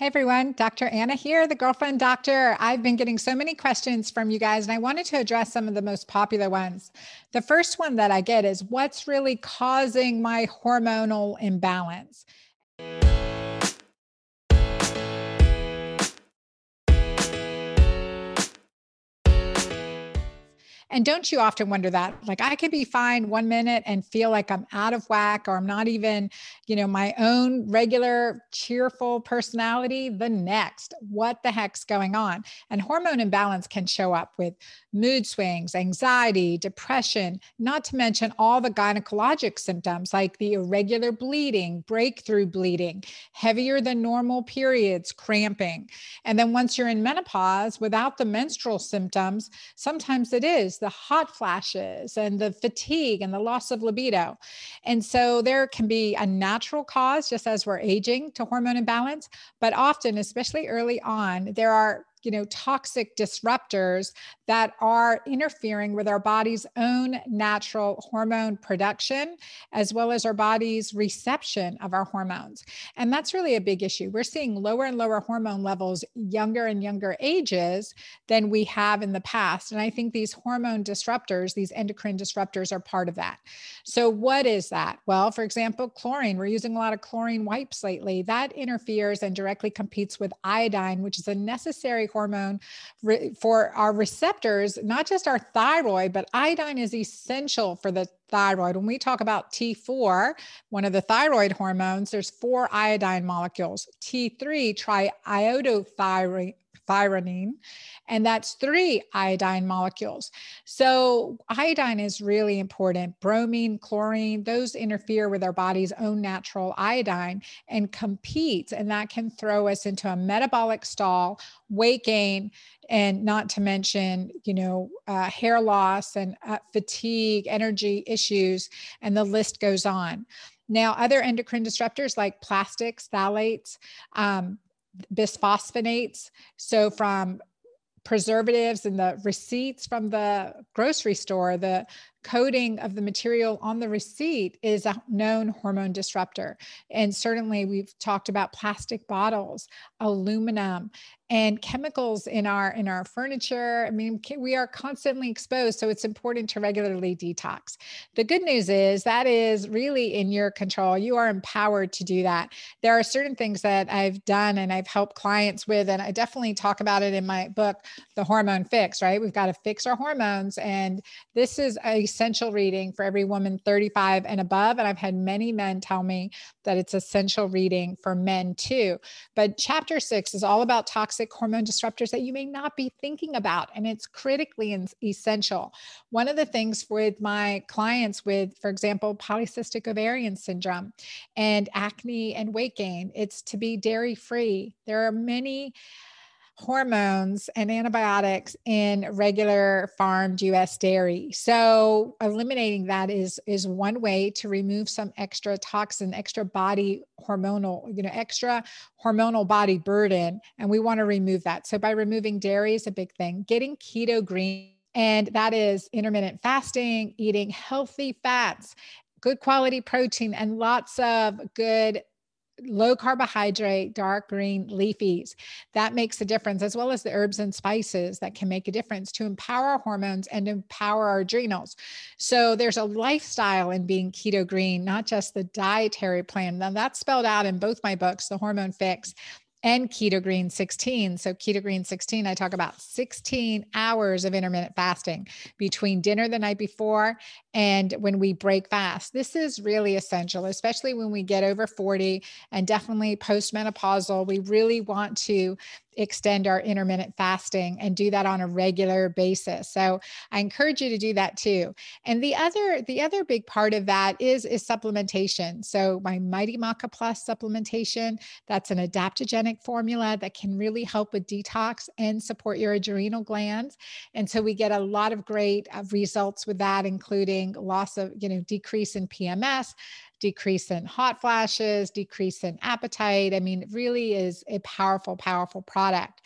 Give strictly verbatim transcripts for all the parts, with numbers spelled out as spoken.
Hey everyone, Doctor Anna here, the Girlfriend Doctor. I've been getting so many questions from you guys and I wanted to address some of the most popular ones. The first one that I get is what's really causing my hormonal imbalance? And don't you often wonder that? Like I could be fine one minute and feel like I'm out of whack or I'm not even, you know, my own regular cheerful personality the next. What the heck's going on? And hormone imbalance can show up with mood swings, anxiety, depression, not to mention all the gynecologic symptoms like the irregular bleeding, breakthrough bleeding, heavier than normal periods, cramping. And then once you're in menopause, without the menstrual symptoms, sometimes it is the hot flashes and the fatigue and the loss of libido. And so there can be a natural cause just as we're aging to hormone imbalance, but often, especially early on, there are you know, toxic disruptors that are interfering with our body's own natural hormone production, as well as our body's reception of our hormones. And that's really a big issue. We're seeing lower and lower hormone levels, younger and younger ages than we have in the past. And I think these hormone disruptors, these endocrine disruptors are part of that. So what is that? Well, for example, chlorine, we're using a lot of chlorine wipes lately. That interferes and directly competes with iodine, which is a necessary hormone for our receptors, not just our thyroid, but iodine is essential for the thyroid. When we talk about T four, one of the thyroid hormones, there's four iodine molecules, T three, triiodothyroid, and that's three iodine molecules. So iodine is really important. Bromine, chlorine, those interfere with our body's own natural iodine and compete, and that can throw us into a metabolic stall, weight gain, and not to mention, you know, uh, hair loss and uh, fatigue, energy issues, and the list goes on. Now, other endocrine disruptors like plastics, phthalates, um, bisphosphonates. So from preservatives and the receipts from the grocery store, the coating of the material on the receipt is a known hormone disruptor. And certainly we've talked about plastic bottles, aluminum, and chemicals in our, in our furniture. I mean, we are constantly exposed. So it's important to regularly detox. The good news is that is really in your control. You are empowered to do that. There are certain things that I've done and I've helped clients with, and I definitely talk about it in my book, The Hormone Fix, right? We've got to fix our hormones. And this is a essential reading for every woman thirty-five and above. And I've had many men tell me that it's essential reading for men too. But chapter six is all about toxic hormone disruptors that you may not be thinking about. And it's critically essential. One of the things with my clients with, for example, polycystic ovarian syndrome and acne and weight gain, it's to be dairy free. There are many hormones and antibiotics in regular farmed U S dairy. So eliminating that is, is one way to remove some extra toxin, extra body hormonal, you know, extra hormonal body burden. And we want to remove that. So by removing dairy is a big thing, getting keto green. And that is intermittent fasting, eating healthy fats, good quality protein, and lots of good low carbohydrate, dark green leafies. That makes a difference, as well as the herbs and spices that can make a difference to empower our hormones and empower our adrenals. So there's a lifestyle in being keto green, not just the dietary plan. Now that's spelled out in both my books, The Hormone Fix and Keto Green sixteen. So Keto Green sixteen, I talk about sixteen hours of intermittent fasting between dinner the night before and when we break fast. This is really essential, especially when we get over forty and definitely postmenopausal. We really want to extend our intermittent fasting and do that on a regular basis. So I encourage you to do that too. And the other, the other big part of that is, is supplementation. So my Mighty Maca Plus supplementation, that's an adaptogenic formula that can really help with detox and support your adrenal glands. And so we get a lot of great results with that, including loss of, you know, decrease in P M S, decrease in hot flashes, decrease in appetite. I mean, it really is a powerful, powerful product.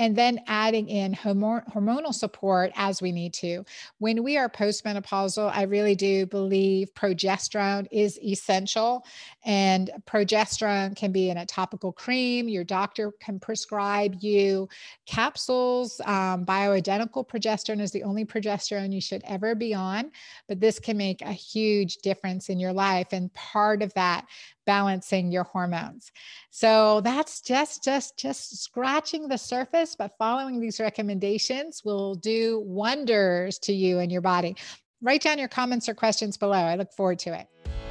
and then adding in hormon- hormonal support as we need to. When we are postmenopausal, I really do believe progesterone is essential, and progesterone can be in a topical cream. Your doctor can prescribe you capsules. Um, bioidentical progesterone is the only progesterone you should ever be on, but this can make a huge difference in your life, and part of that balancing your hormones. So that's just, just, just scratching the surface, but following these recommendations will do wonders to you and your body. Write down your comments or questions below. I look forward to it.